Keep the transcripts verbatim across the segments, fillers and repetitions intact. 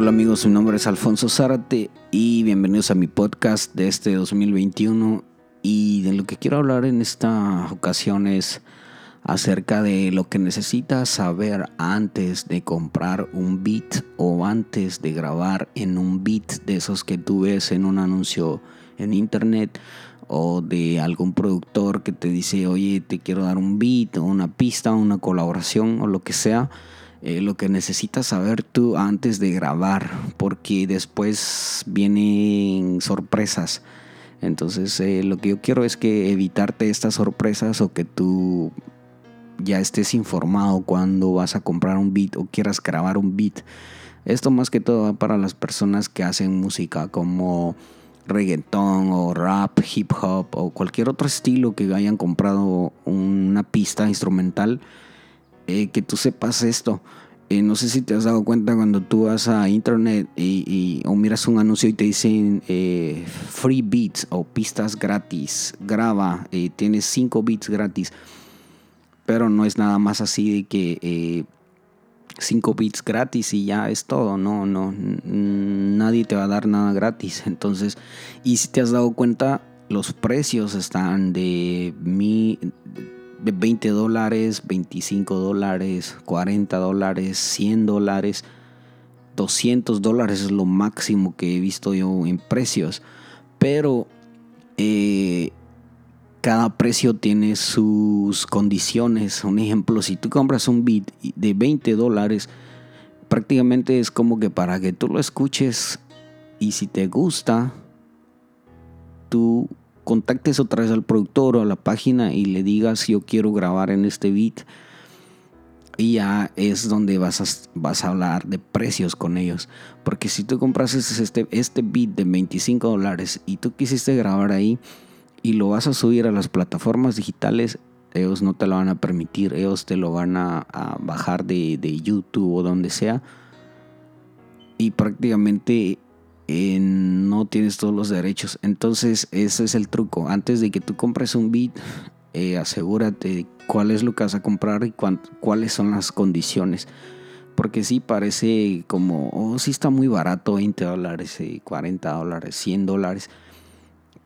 Hola amigos, mi nombre es Alfonso Zárate y bienvenidos a mi podcast de este dos mil veintiuno. Y de lo que quiero hablar en esta ocasión es acerca de lo que necesitas saber antes de comprar un beat o antes de grabar en un beat de esos que tú ves en un anuncio en internet o de algún productor que te dice, oye, te quiero dar un beat o una pista, una colaboración o lo que sea. Eh, lo que necesitas saber tú antes de grabar, porque después vienen sorpresas. Entonces eh, lo que yo quiero es que evitarte estas sorpresas o que tú ya estés informado cuando vas a comprar un beat o quieras grabar un beat. Esto más que todo para las personas que hacen música como reggaetón o rap, hip hop o cualquier otro estilo que hayan comprado una pista instrumental. Eh, que tú sepas esto. Eh, no sé si te has dado cuenta cuando tú vas a internet y, y, o miras un anuncio y te dicen eh, free beats o pistas gratis, graba, eh, tienes cinco beats gratis, pero no es nada más así de que eh, cinco beats gratis y ya es todo. No, no, nadie te va a dar nada gratis. Entonces, y si te has dado cuenta, los precios están de mi... de veinte dólares, veinticinco dólares, cuarenta dólares, cien dólares, doscientos dólares es lo máximo que he visto yo en precios. Pero eh, cada precio tiene sus condiciones. Un ejemplo, si tú compras un beat de veinte dólares, prácticamente es como que para que tú lo escuches y si te gusta, tú contactes otra vez al productor o a la página y le digas yo quiero grabar en este beat, y ya es donde vas a, vas a hablar de precios con ellos, porque si tú compras este, este beat de veinticinco dólares y tú quisiste grabar ahí y lo vas a subir a las plataformas digitales, ellos no te lo van a permitir, ellos te lo van a, a bajar de, de YouTube o donde sea, y prácticamente Eh, no tienes todos los derechos. Entonces ese es el truco. Antes de que tú compres un beat, eh, asegúrate de cuál es lo que vas a comprar y cuán, cuáles son las condiciones, porque sí parece como, oh, sí está muy barato, veinte dólares, eh, cuarenta dólares, cien dólares,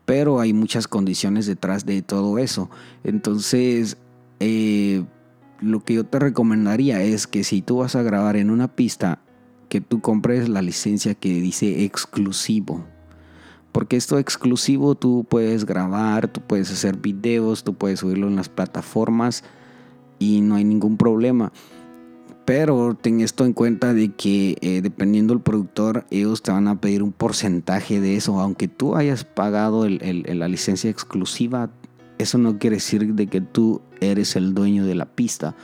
pero hay muchas condiciones detrás de todo eso. Entonces eh, lo que yo te recomendaría es que si tú vas a grabar en una pista, que tú compres la licencia que dice exclusivo, porque esto exclusivo tú puedes grabar, tú puedes hacer videos, tú puedes subirlo en las plataformas y no hay ningún problema. Pero ten esto en cuenta de que eh, dependiendo del productor, ellos te van a pedir un porcentaje de eso. Aunque tú hayas pagado el, el, la licencia exclusiva, eso no quiere decir de que tú eres el dueño de la pista.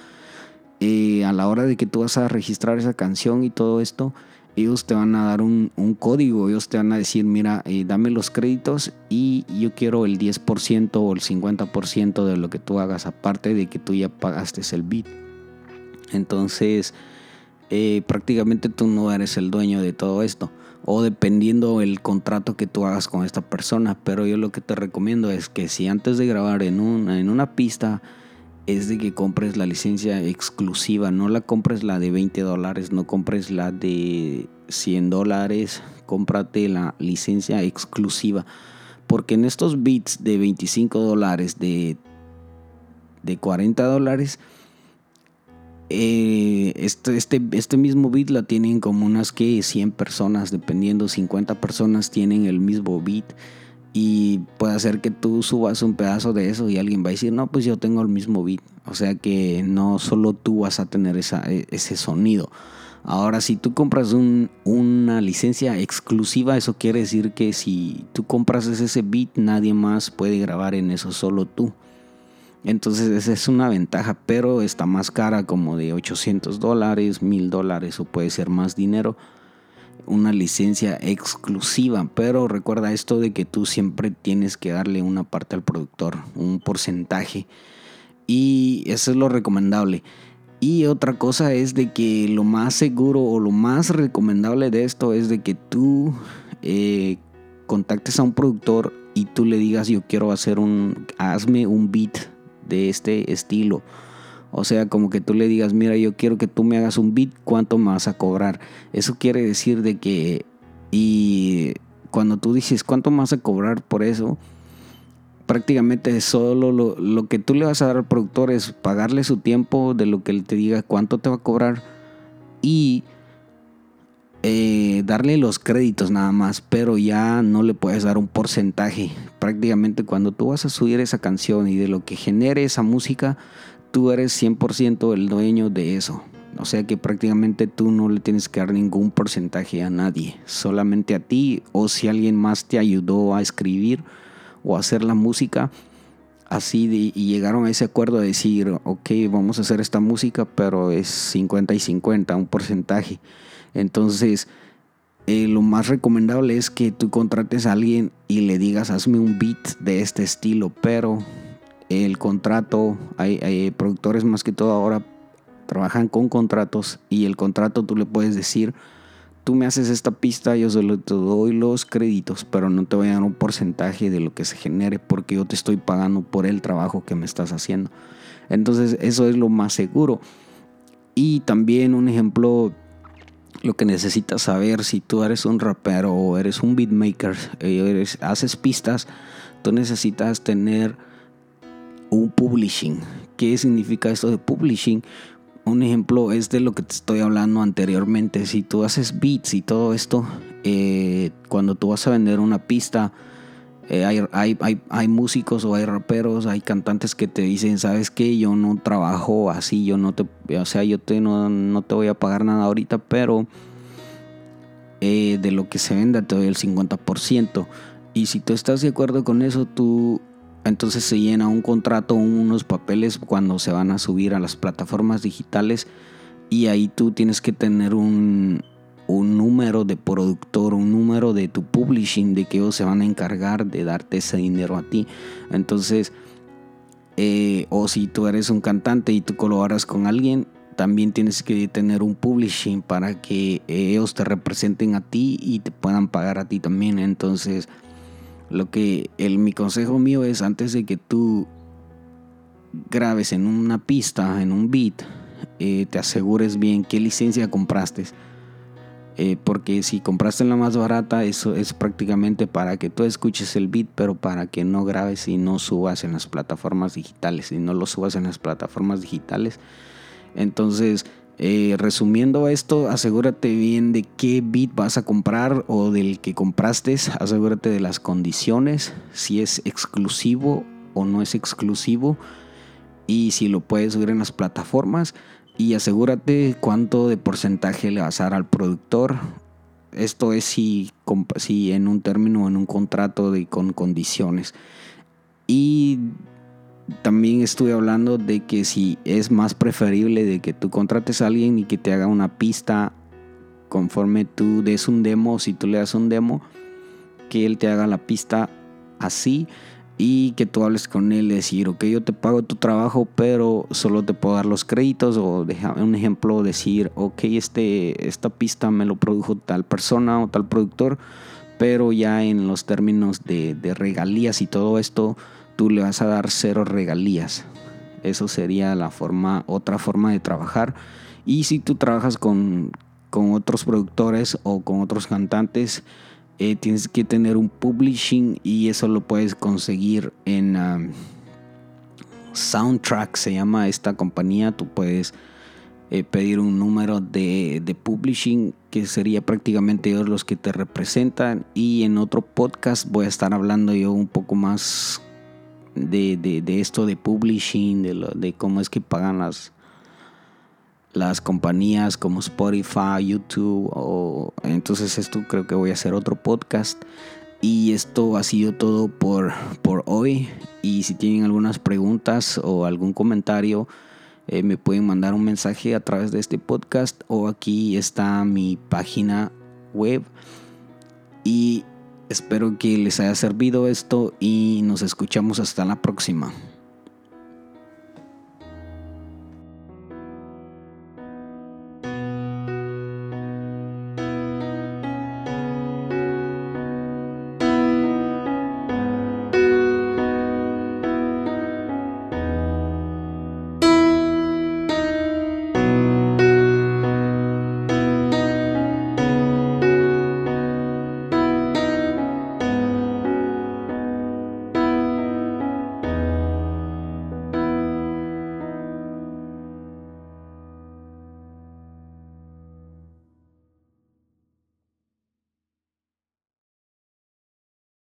Eh, a la hora de que tú vas a registrar esa canción y todo esto, ellos te van a dar un, un código, ellos te van a decir, mira, eh, dame los créditos y yo quiero el diez por ciento o el cincuenta por ciento de lo que tú hagas, aparte de que tú ya pagaste el beat. Entonces, eh, prácticamente tú no eres el dueño de todo esto, o dependiendo el contrato que tú hagas con esta persona. Pero yo lo que te recomiendo es que si antes de grabar en una, en una pista, es de que compres la licencia exclusiva, no la compres la de veinte dólares, no compres la de cien dólares, cómprate la licencia exclusiva, porque en estos beats de veinticinco dólares, de, de cuarenta dólares, eh, este, este, este mismo beat la tienen como unas que cien personas, dependiendo, cincuenta personas tienen el mismo beat. Y puede hacer que tú subas un pedazo de eso y alguien va a decir, no, pues yo tengo el mismo beat. O sea que no solo tú vas a tener esa, ese sonido. Ahora, si tú compras un, una licencia exclusiva, eso quiere decir que si tú compras ese beat, nadie más puede grabar en eso, solo tú. Entonces esa es una ventaja, pero está más cara, como de ochocientos dólares, mil dólares, o puede ser más dinero. Una licencia exclusiva, pero recuerda esto de que tú siempre tienes que darle una parte al productor, un porcentaje, y eso es lo recomendable. Y otra cosa es de que lo más seguro o lo más recomendable de esto es de que tú eh, contactes a un productor y tú le digas, yo quiero hacer un hazme un beat de este estilo, O sea, como que tú le digas, mira, yo quiero que tú me hagas un beat, ¿cuánto me vas a cobrar? Eso quiere decir de que... Y cuando tú dices, ¿cuánto me vas a cobrar por eso? Prácticamente solo lo, lo que tú le vas a dar al productor es pagarle su tiempo de lo que él te diga, cuánto te va a cobrar, y eh, darle los créditos nada más, pero ya no le puedes dar un porcentaje. Prácticamente cuando tú vas a subir esa canción y de lo que genere esa música, tú eres cien por ciento el dueño de eso. O sea que prácticamente tú no le tienes que dar ningún porcentaje a nadie, solamente a ti, o si alguien más te ayudó a escribir o a hacer la música así de, y llegaron a ese acuerdo de decir, ok, vamos a hacer esta música, pero es cincuenta y cincuenta, un porcentaje. Entonces eh, lo más recomendable es que tú contrates a alguien y le digas, hazme un beat de este estilo, pero el contrato, hay, hay productores más que todo ahora trabajan con contratos, y el contrato tú le puedes decir, tú me haces esta pista, yo solo te doy los créditos, pero no te voy a dar un porcentaje de lo que se genere, porque yo te estoy pagando por el trabajo que me estás haciendo. Entonces eso es lo más seguro. Y también un ejemplo, lo que necesitas saber si tú eres un rapero o eres un beatmaker, eres, haces pistas, tú necesitas tener un publishing. ¿Qué significa esto de publishing? Un ejemplo es de lo que te estoy hablando anteriormente. Si tú haces beats y todo esto, eh, cuando tú vas a vender una pista, eh, hay, hay, hay, hay músicos o hay raperos, hay cantantes que te dicen, ¿sabes qué? Yo no trabajo así, yo no te, o sea, yo te, no, no te voy a pagar nada ahorita, pero eh, de lo que se venda te doy el cincuenta por ciento. Y si tú estás de acuerdo con eso, tú... Entonces se llena un contrato, unos papeles cuando se van a subir a las plataformas digitales, y ahí tú tienes que tener un, un número de productor, un número de tu publishing, de que ellos se van a encargar de darte ese dinero a ti. Entonces, eh, o si tú eres un cantante y tú colaboras con alguien, también tienes que tener un publishing para que ellos te representen a ti y te puedan pagar a ti también. Entonces... Lo que el, mi consejo mío es, antes de que tú grabes en una pista, en un beat, eh, te asegures bien qué licencia compraste. Eh, porque si compraste la más barata, eso es prácticamente para que tú escuches el beat, pero para que no grabes y no subas en las plataformas digitales. Y no lo subas en las plataformas digitales. Entonces... Eh, resumiendo esto, asegúrate bien de qué beat vas a comprar o del que compraste, asegúrate de las condiciones, si es exclusivo o no es exclusivo, y si lo puedes subir en las plataformas, y asegúrate cuánto de porcentaje le vas a dar al productor. Esto es si, si en un término o en un contrato de, con condiciones. Y... También estuve hablando de que si es más preferible de que tú contrates a alguien y que te haga una pista conforme tú des un demo, si tú le das un demo, que él te haga la pista así, y que tú hables con él y decir, ok, yo te pago tu trabajo, pero solo te puedo dar los créditos, o déjame un ejemplo, decir, ok, este, esta pista me lo produjo tal persona o tal productor, pero ya en los términos de, de regalías y todo esto, tú le vas a dar cero regalías. Eso sería la forma, otra forma de trabajar. Y si tú trabajas con, con otros productores o con otros cantantes, eh, tienes que tener un publishing, y eso lo puedes conseguir en um, Soundtrack, se llama esta compañía. Tú puedes eh, pedir un número de, de publishing, que sería prácticamente ellos los que te representan. Y en otro podcast voy a estar hablando yo un poco más De, de, de esto de publishing, de, lo, de cómo es que pagan las, las compañías como Spotify, YouTube, o, entonces esto creo que voy a hacer otro podcast. Y esto ha sido todo por, por hoy, y si tienen algunas preguntas o algún comentario, eh, me pueden mandar un mensaje a través de este podcast, o aquí está mi página web, y espero que les haya servido esto, y nos escuchamos hasta la próxima.